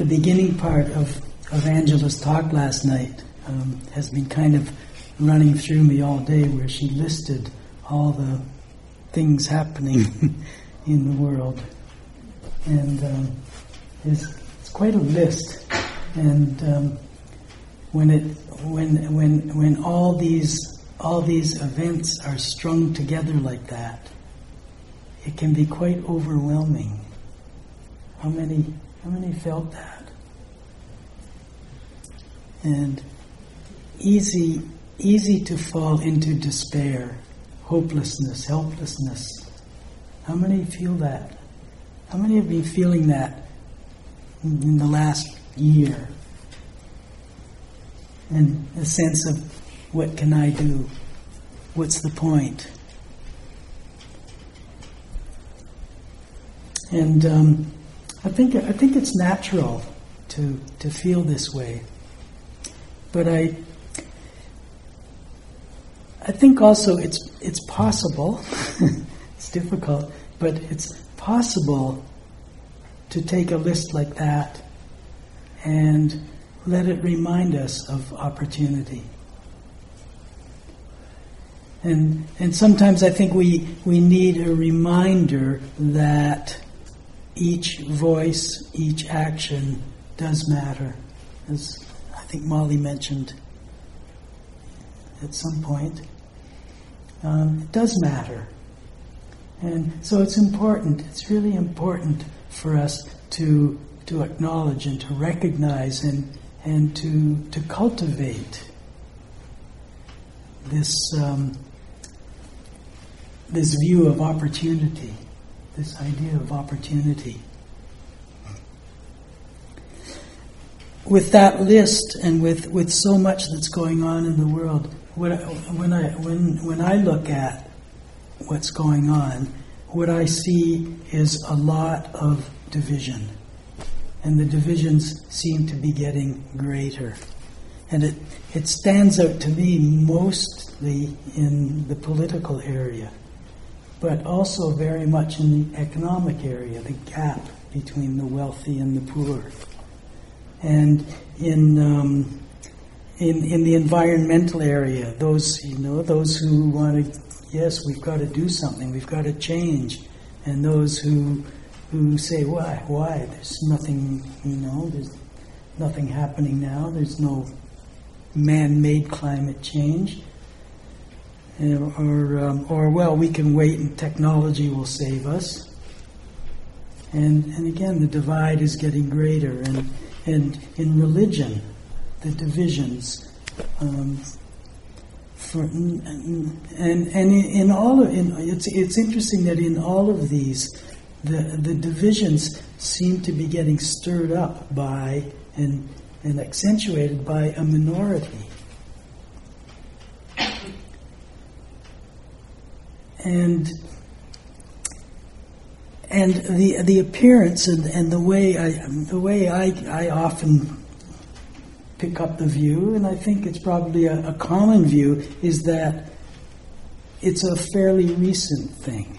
the beginning part of Angela's talk last night has been kind of running through me all day, where she listed all the things happening in the world. And it's quite a list. And when all these events are strung together like that, it can be quite overwhelming. How many felt that? And easy to fall into despair, hopelessness, helplessness. How many feel that? How many have been feeling that in the last year? And a sense of, what can I do? What's the point? And I think it's natural to feel this way. But I think also it's possible. It's difficult, but it's possible to take a list like that and let it remind us of opportunity. And sometimes I think we need a reminder that each voice, each action does matter, as I think Molly mentioned at some point. It does matter. And so it's important, it's really important for us to acknowledge and to recognize and to cultivate this this view of opportunity, this idea of opportunity. With that list and with so much that's going on in the world, when I look at what's going on, what I see is a lot of division. And the divisions seem to be getting greater. And it stands out to me mostly in the political area, but also very much in the economic area, the gap between the wealthy and the poor. And in the environmental area, those who want to, yes, we've got to do something, we've got to change, and those who say, why? There's nothing, there's nothing happening now. There's no man-made climate change, or we can wait and technology will save us. And again, the divide is getting greater, and in religion, the divisions, it's interesting that in all of these, the divisions seem to be getting stirred up by and accentuated by a minority. And the appearance and the way I often pick up the view, and I think it's probably a common view, is that it's a fairly recent thing.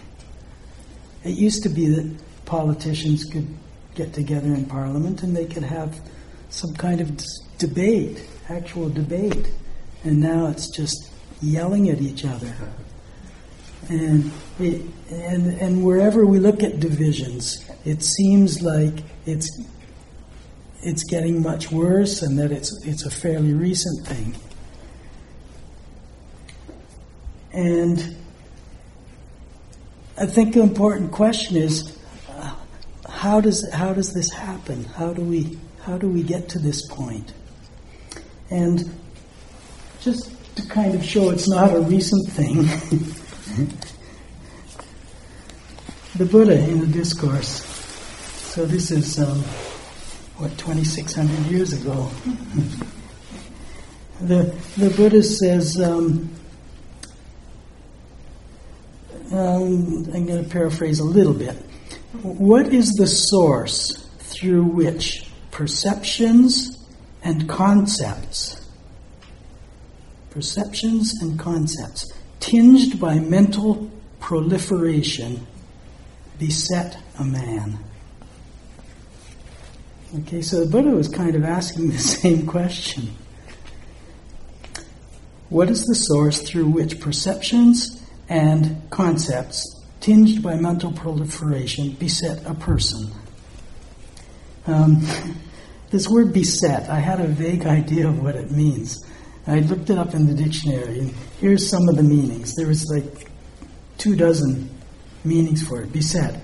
It used to be that politicians could get together in Parliament and they could have some kind of debate, actual debate. And now it's just yelling at each other. And wherever we look at divisions, it seems like it's getting much worse and that it's a fairly recent thing. And I think the important question is, how does this happen? How do we get to this point? And just to kind of show it's not a recent thing, the Buddha in the discourse, so this is, 2,600 years ago, the Buddha says, I'm going to paraphrase a little bit, what is the source through which perceptions and concepts, tinged by mental proliferation, beset a man? Okay, so the Buddha was kind of asking the same question. What is the source through which perceptions and concepts, tinged by mental proliferation, beset a person? This word beset, I had a vague idea of what it means. I looked it up in the dictionary, and here's some of the meanings. There was like 24 meanings for it. Beset,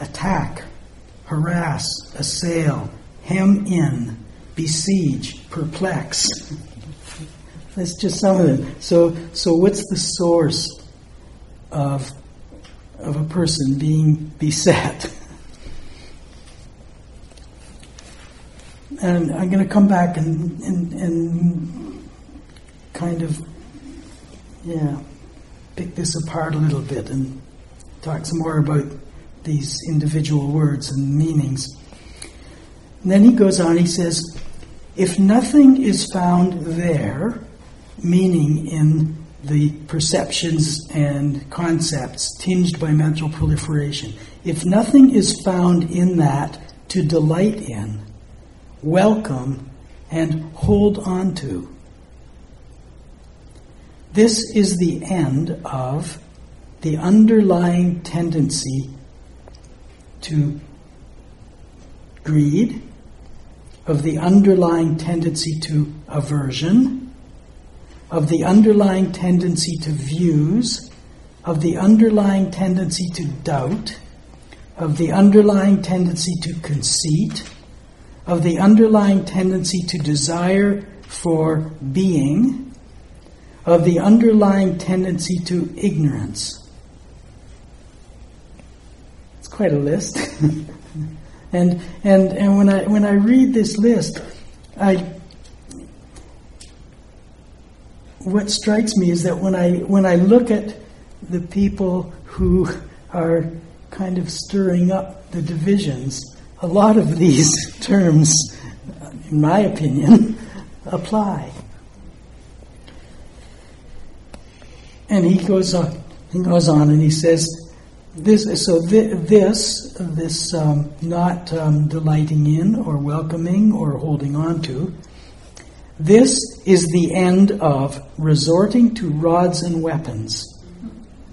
attack, harass, assail, hem in, besiege, perplex. That's just some of them. So what's the source of a person being beset? And I'm going to come back and kind of pick this apart a little bit and talk some more about these individual words and meanings. And then he goes on, he says, if nothing is found there, meaning in the perceptions and concepts tinged by mental proliferation, if nothing is found in that to delight in, welcome, and hold on to, this is the end of the underlying tendency to greed, of the underlying tendency to aversion, of the underlying tendency to views, of the underlying tendency to doubt, of the underlying tendency to conceit, of the underlying tendency to desire for being, of the underlying tendency to ignorance. It's quite a list. and when I read this list, what strikes me is that when I look at the people who are kind of stirring up the divisions, a lot of these terms, in my opinion, apply. And he goes on, and he says, "This, not delighting in, or welcoming, or holding on to, this is the end of resorting to rods and weapons,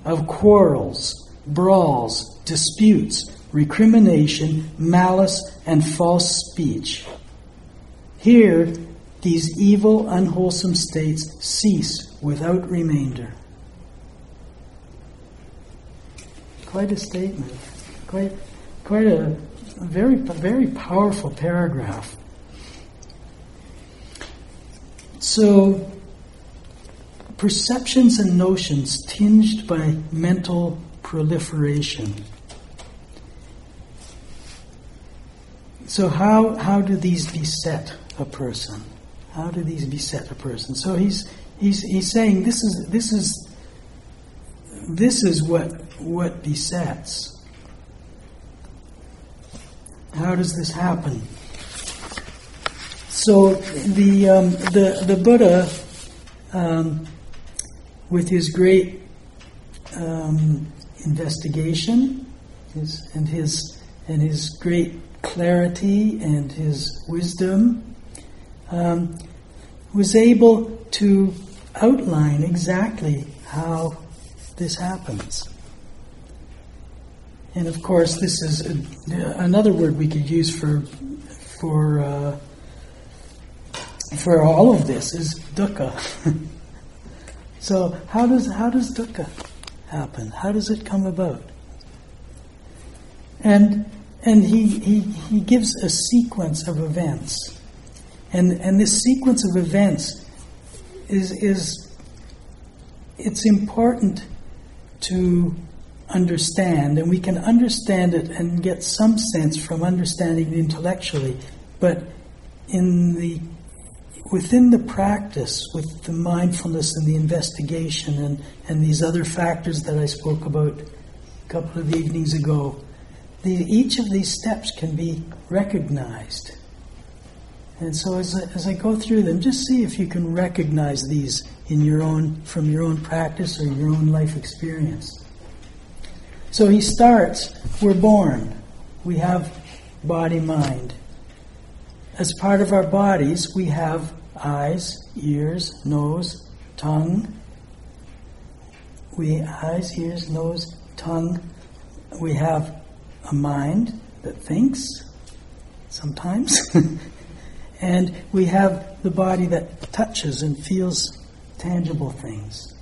of quarrels, brawls, disputes, recrimination, malice, and false speech. Here, these evil, unwholesome states cease without remainder." Quite a statement. Quite a very, very powerful paragraph. So, perceptions and notions tinged by mental proliferation. So how do these beset a person? How do these beset a person? So he's saying this is what besets. How does this happen? So the Buddha, with his great investigation, his great clarity and his wisdom, was able to outline exactly how this happens. And of course, this is another word we could use for all of this is dukkha. So how does dukkha happen? How does it come about? And he gives a sequence of events, and this sequence of events is it's important to understand, and we can understand it and get some sense from understanding it intellectually, but within the practice, with the mindfulness and the investigation and these other factors that I spoke about a couple of evenings ago, each of these steps can be recognized. And so as I go through them, just see if you can recognize these from your own practice or your own life experience. So he starts, we're born. We have body, mind. As part of our bodies, we have eyes, ears, nose, tongue. We have a mind that thinks sometimes, and we have the body that touches and feels tangible things.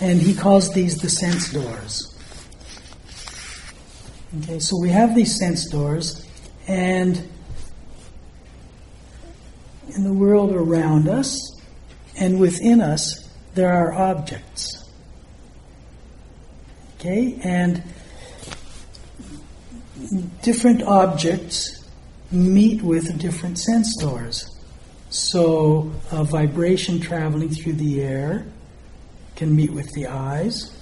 And he calls these the sense doors. Okay, so we have these sense doors, and in the world around us and within us, there are objects. Okay, and different objects meet with different sense doors. So a vibration traveling through the air can meet with the eyes,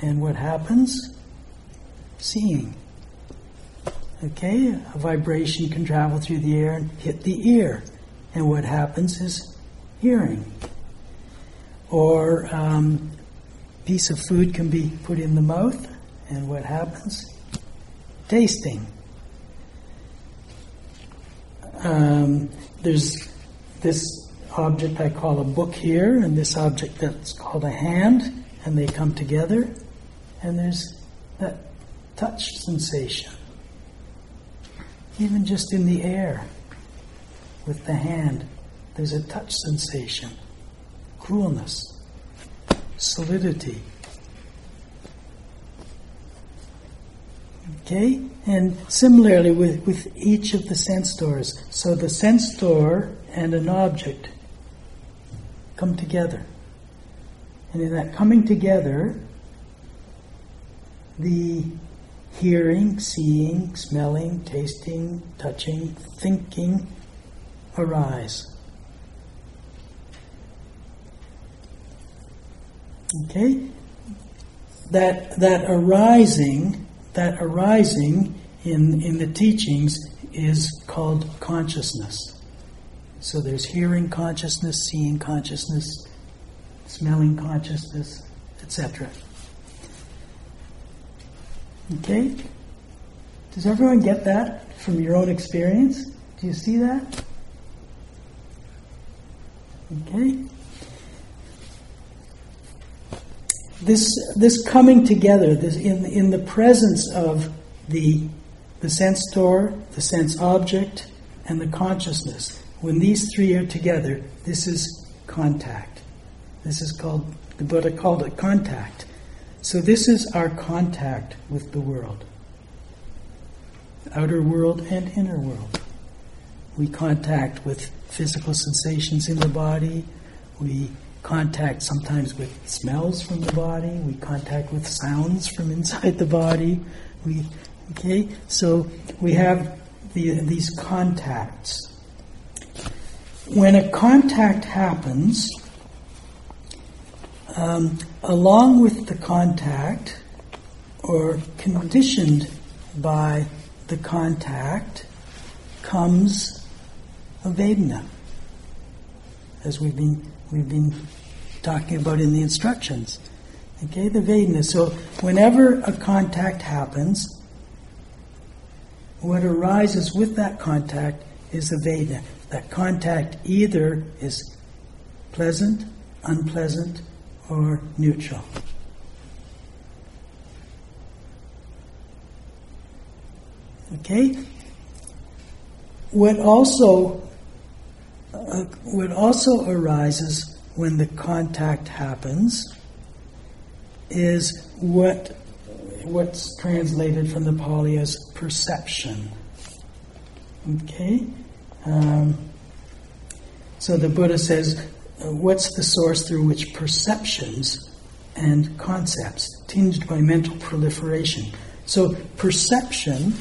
and what happens? Seeing. Okay, a vibration can travel through the air and hit the ear, and what happens is hearing. Or a piece of food can be put in the mouth, and what happens? Tasting. There's this object I call a book here, and this object that's called a hand, and they come together, and there's that touch sensation. Even just in the air, with the hand, there's a touch sensation, coolness, solidity. Okay, and similarly with each of the sense doors. So the sense door and an object come together. And in that coming together, the hearing, seeing, smelling, tasting, touching, thinking arise. Okay? That arising, in the teachings is called consciousness. So there's hearing consciousness, seeing consciousness, smelling consciousness, etc. Okay? Does everyone get that from your own experience? Do you see that? Okay? This coming together, this in the presence of the sense door, the sense object, and the consciousness. When these three are together, this is contact. This is called, the Buddha called it contact. So this is our contact with the world. Outer world and inner world. We contact with physical sensations in the body. We contact sometimes with smells from the body. We contact with sounds from inside the body. So we have these contacts. When a contact happens, along with the contact, or conditioned by the contact, comes a vedna, as we've been talking about in the instructions. Okay, the vedna. So whenever a contact happens, what arises with that contact is a vedna. That contact either is pleasant, unpleasant, or neutral. Okay? What also arises when the contact happens is what's translated from the Pali as perception. Okay? So the Buddha says, what's the source through which perceptions and concepts, tinged by mental proliferation? So perception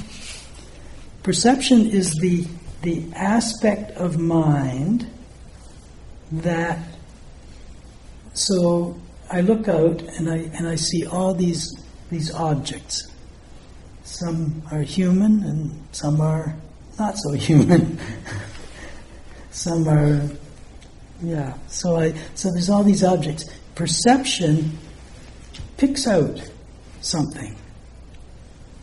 is the aspect of mind that. So I look out and I see all these objects. Some are human and some are not so human. Some are, yeah. So there's all these objects. Perception picks out something.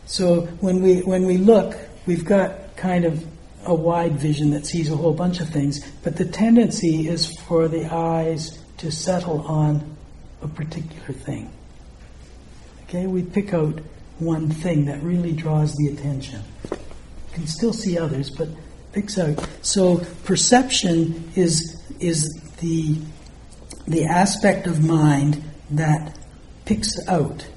So when we look, we've got kind of a wide vision that sees a whole bunch of things, but the tendency is for the eyes to settle on a particular thing. Okay, we pick out one thing that really draws the attention. You can still see others, but picks out. So perception is the aspect of mind that picks out.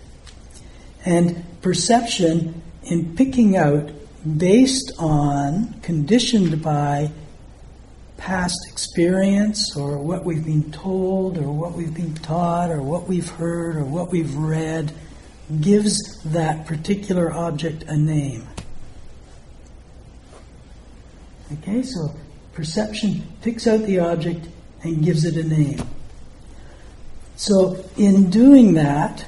And perception, in picking out, based on, conditioned by past experience or what we've been told or what we've been taught or what we've heard or what we've read, gives that particular object a name. Okay, so perception picks out the object and gives it a name. So in doing that,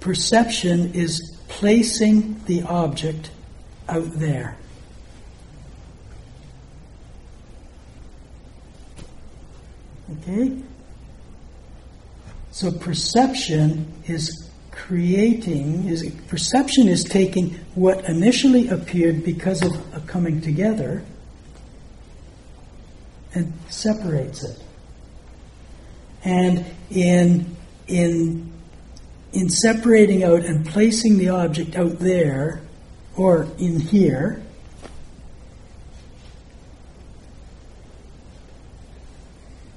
perception is placing the object out there. Okay? So perception is taking what initially appeared because of a coming together and separates it. And in separating out and placing the object out there or in here,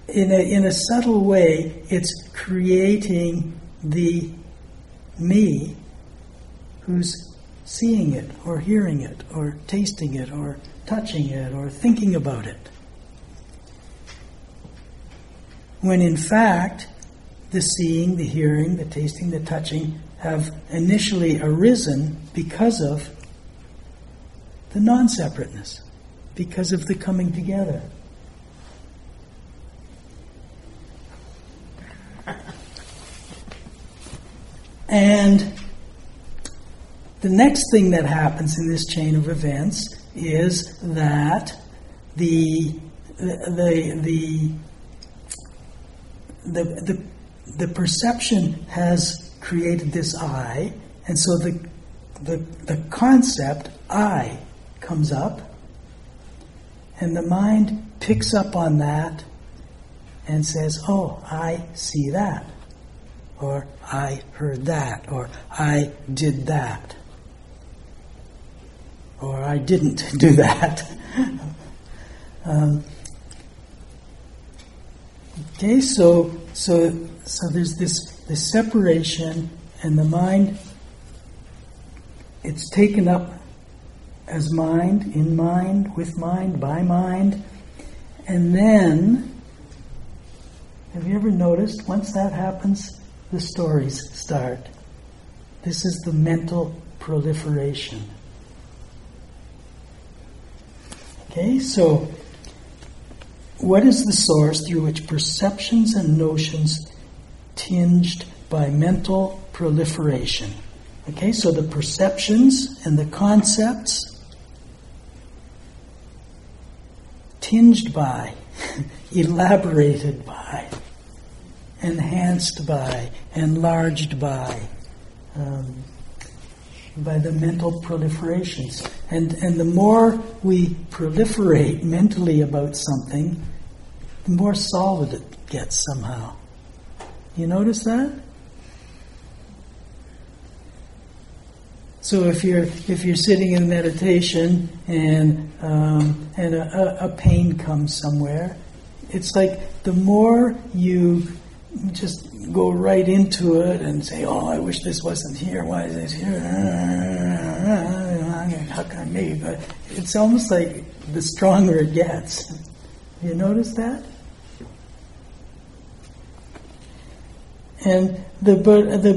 in a subtle way, it's creating the me who's seeing it or hearing it or tasting it or touching it or thinking about it. When in fact, the seeing, the hearing, the tasting, the touching have initially arisen because of the non-separateness, because of the coming together. And the next thing that happens in this chain of events is that the perception has created this I, and so the concept I comes up, and the mind picks up on that and says, oh, I see that, or I heard that, or I did that, or I didn't do that. Okay, so there's this separation, and the mind, it's taken up as mind, in mind, with mind, by mind. And then, have you ever noticed, once that happens, the stories start. This is the mental proliferation. Okay, so what is the source through which perceptions and notions tinged by mental proliferation? Okay, so the perceptions and the concepts tinged by, elaborated by, enhanced by, enlarged by the mental proliferations. And the more we proliferate mentally about something, the more solid it gets somehow. You notice that? So if you're sitting in meditation and a pain comes somewhere, it's like the more you just go right into it and say, oh, I wish this wasn't here, why is this here? How can I make it? But it's almost like the stronger it gets. You notice that? And the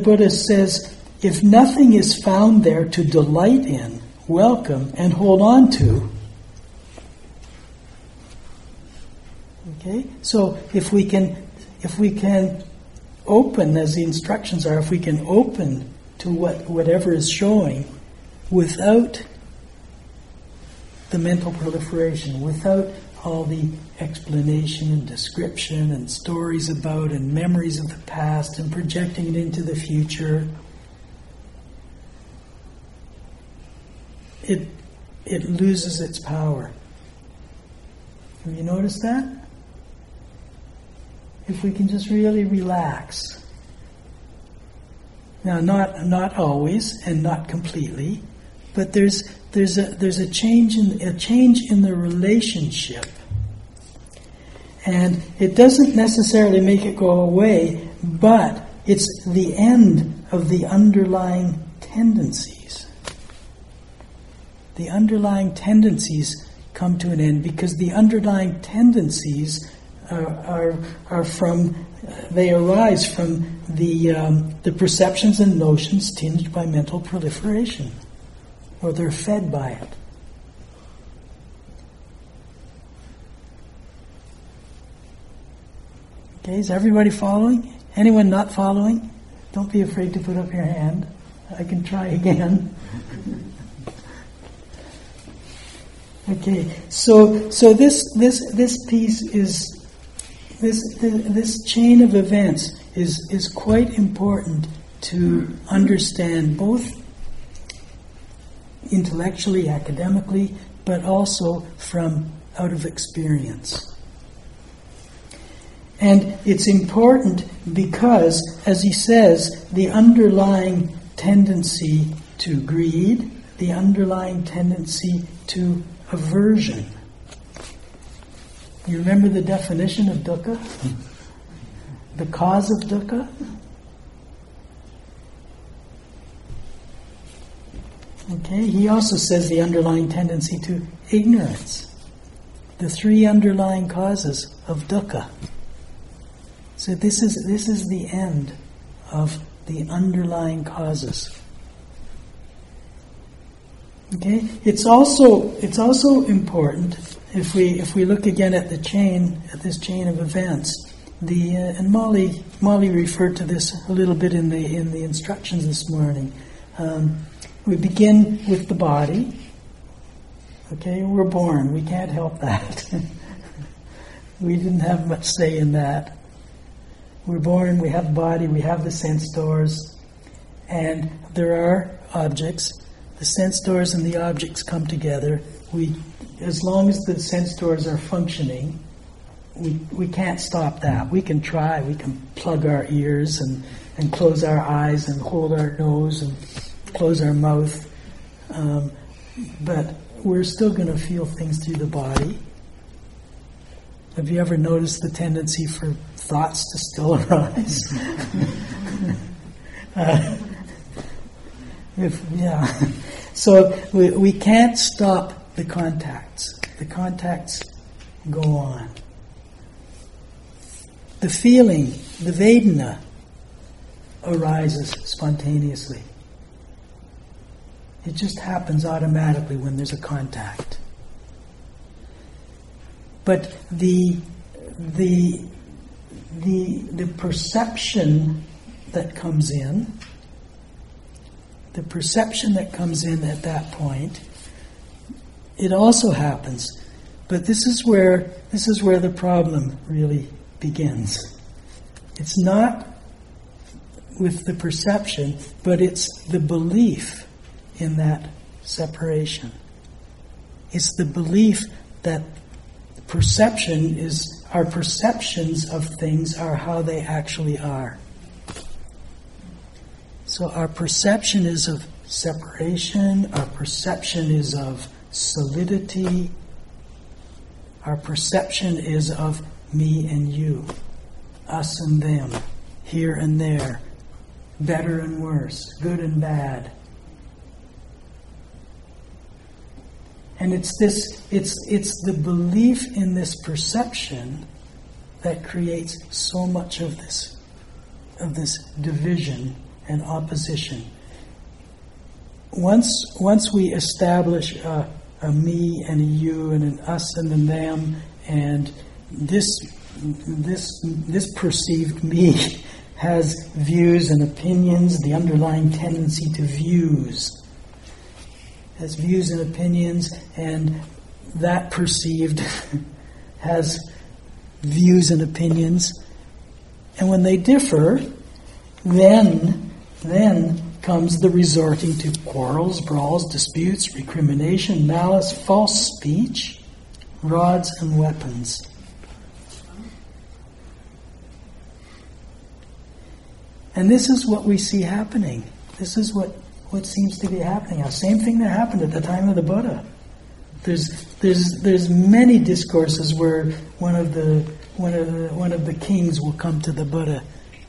Buddha says, if nothing is found there to delight in, welcome, and hold on to. Okay? So if we can open, as the instructions are, if we can open to whatever is showing without the mental proliferation, without all the explanation and description and stories about and memories of the past and projecting it into the future. it loses its power. Have you noticed that? If we can just really relax. Now, not always and not completely, but there's a change in the relationship, and it doesn't necessarily make it go away, but it's the end of the underlying tendencies. The underlying tendencies come to an end because the underlying tendencies are from. They arise from the perceptions and notions tinged by mental proliferation, or they're fed by it. Okay, is everybody following? Anyone not following? Don't be afraid to put up your hand. I can try again. Okay, so this piece is. This chain of events is quite important to understand, both intellectually, academically, but also from out of experience. And it's important because, as he says, the underlying tendency to greed, the underlying tendency to aversion. You remember the definition of dukkha? The cause of dukkha? Okay, he also says the underlying tendency to ignorance. The three underlying causes of dukkha. So this is the end of the underlying causes. Okay? It's also important. If we look again at this chain of events, and Molly referred to this a little bit in the instructions this morning. We begin with the body. Okay, we're born. We can't help that. We didn't have much say in that. We're born. We have a body. We have the sense doors, and there are objects. The sense doors and the objects come together. As long as the sense doors are functioning, we can't stop that. We can try. We can plug our ears and close our eyes and hold our nose and close our mouth. But we're still going to feel things through the body. Have you ever noticed the tendency for thoughts to still arise? So we can't stop the contacts. The contacts go on. The feeling, the vedna, arises spontaneously. It just happens automatically when there's a contact. But the perception that comes in, at that point, it also happens, but this is where the problem really begins. It's not with the perception, but it's the belief in that separation. It's the belief that our perceptions of things are how they actually are. So our perception is of separation, our perception is of solidity, our perception is of me and you, us and them, here and there, better and worse, good and bad. And it's the belief in this perception that creates so much of this division and opposition. Once we establish a me and a you and an us and a them, and this perceived me has views and opinions, the underlying tendency to views. Has views and opinions, and that perceived has views and opinions. And when they differ, then comes the resorting to quarrels, brawls, disputes, recrimination, malice, false speech, rods and weapons. And this is what we see happening. This is what seems to be happening. The same thing that happened at the time of the Buddha. There's many discourses where one of the kings will come to the Buddha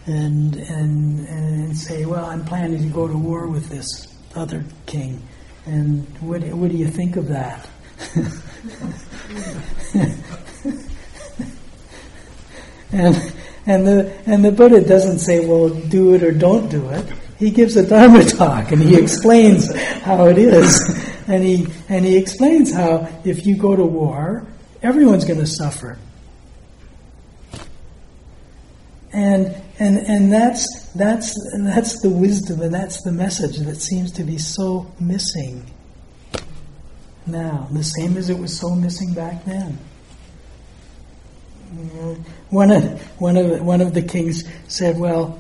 and say, "Well, I'm planning to go to war with this other king, and what do you think of that?" And the Buddha doesn't say, "Well, do it or don't do it." He gives a Dharma talk and he explains how it is, and he explains how if you go to war, everyone's going to suffer, and that's the wisdom and that's the message that seems to be so missing now, the same as it was so missing back then. One of the kings said, "Well,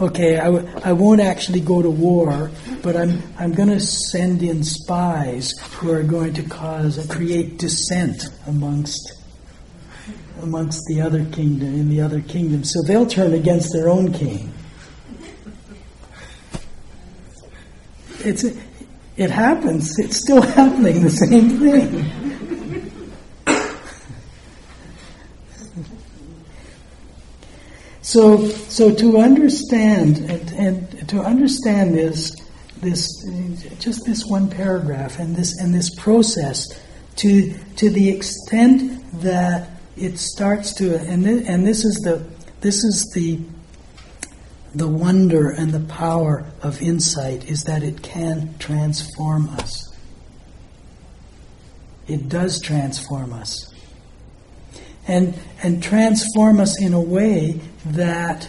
okay, I won't actually go to war, but I'm going to send in spies who are going to create dissent amongst the other kingdom, in the other kingdom, so they'll turn against their own king." It happens. It's still happening. The same thing. So to understand and to understand this just this one paragraph and this process to the extent that it starts to and this is the wonder and the power of insight is that it can transform us. It does transform us. And transform us in a way that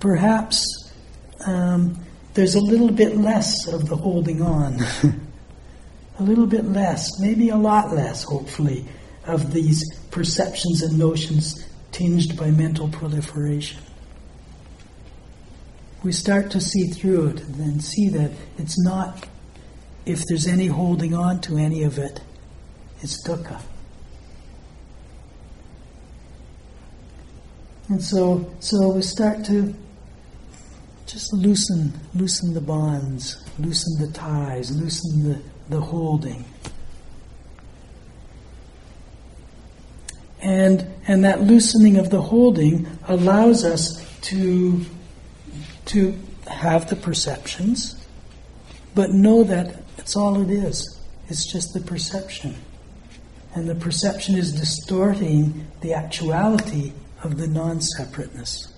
perhaps there's a little bit less of the holding on, a little bit less, maybe a lot less, hopefully, of these perceptions and notions tinged by mental proliferation. We start to see through it and then see that it's not, if there's any holding on to any of it, it's dukkha. And so we start to just loosen the bonds, loosen the ties, loosen the holding. And that loosening of the holding allows us to have the perceptions, but know that it's all it is. It's just the perception. And the perception is distorting the actuality of the non-separateness.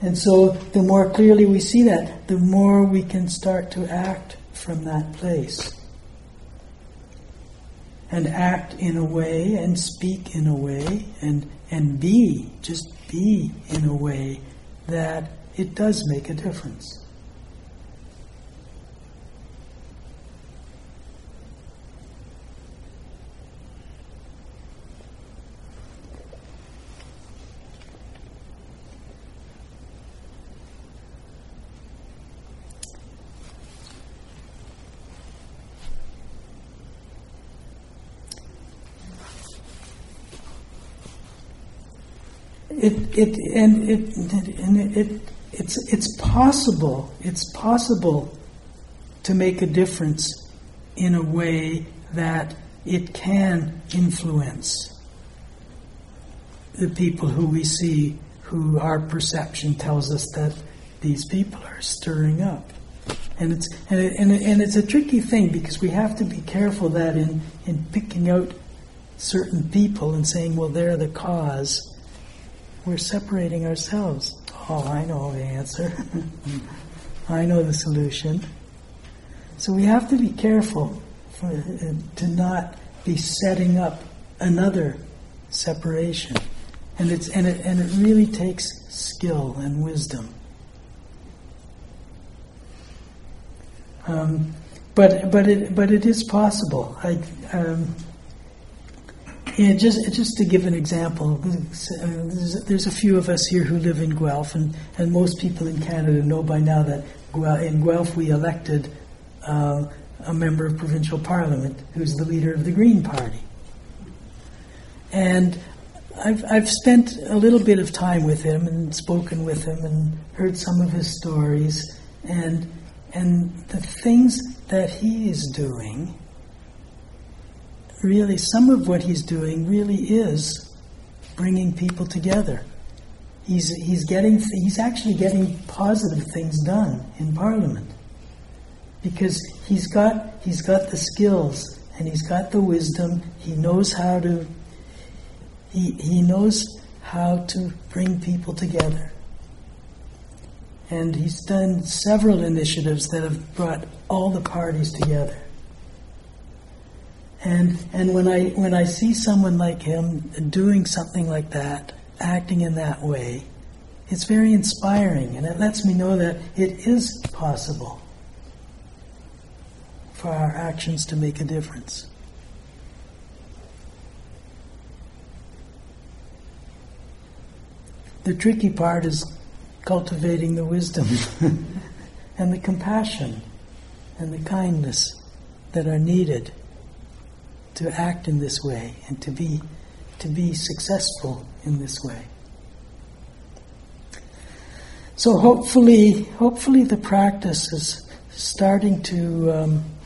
And so the more clearly we see that, the more we can start to act from that place. And act in a way, and speak in a way, and be, just be in a way that it does make a difference. It's possible to make a difference in a way that it can influence the people who we see, who our perception tells us that these people are stirring up. And it's a tricky thing, because we have to be careful that in picking out certain people and saying, well, they're the cause, we're separating ourselves. Oh, I know the answer. I know the solution. So we have to be careful to not be setting up another separation. And it really takes skill and wisdom. But it is possible. Yeah, just to give an example, there's a few of us here who live in Guelph, and most people in Canada know by now that in Guelph we elected a member of provincial parliament who's the leader of the Green Party. And I've spent a little bit of time with him and spoken with him and heard some of his stories, and the things that he is doing, really some of what he's doing really is bringing people together. He's actually getting positive things done in Parliament, because he's got the skills and he's got the wisdom. He knows how to bring people together. And he's done several initiatives that have brought all the parties together. And when I see someone like him doing something like that, acting in that way, it's very inspiring, and it lets me know that it is possible for our actions to make a difference. The tricky part is cultivating the wisdom and the compassion and the kindness that are needed to act in this way and to be successful in this way. So hopefully the practice is starting to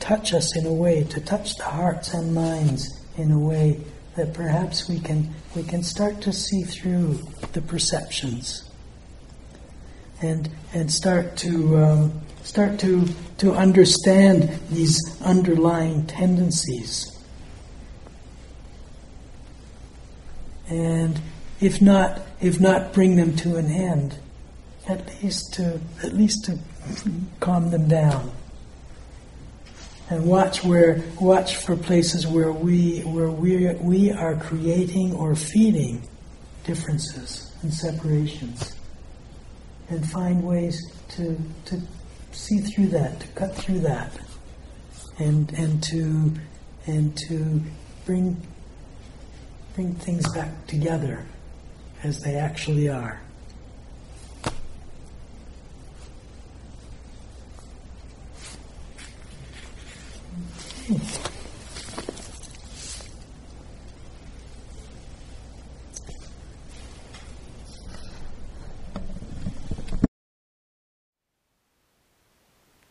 touch us in a way, to touch the hearts and minds in a way that perhaps we can start to see through the perceptions, and start to understand these underlying tendencies. And if not bring them to an end, at least to calm them down. And watch for places where we are creating or feeding differences and separations, and find ways to see through that, to cut through that, and to bring things back together as they actually are.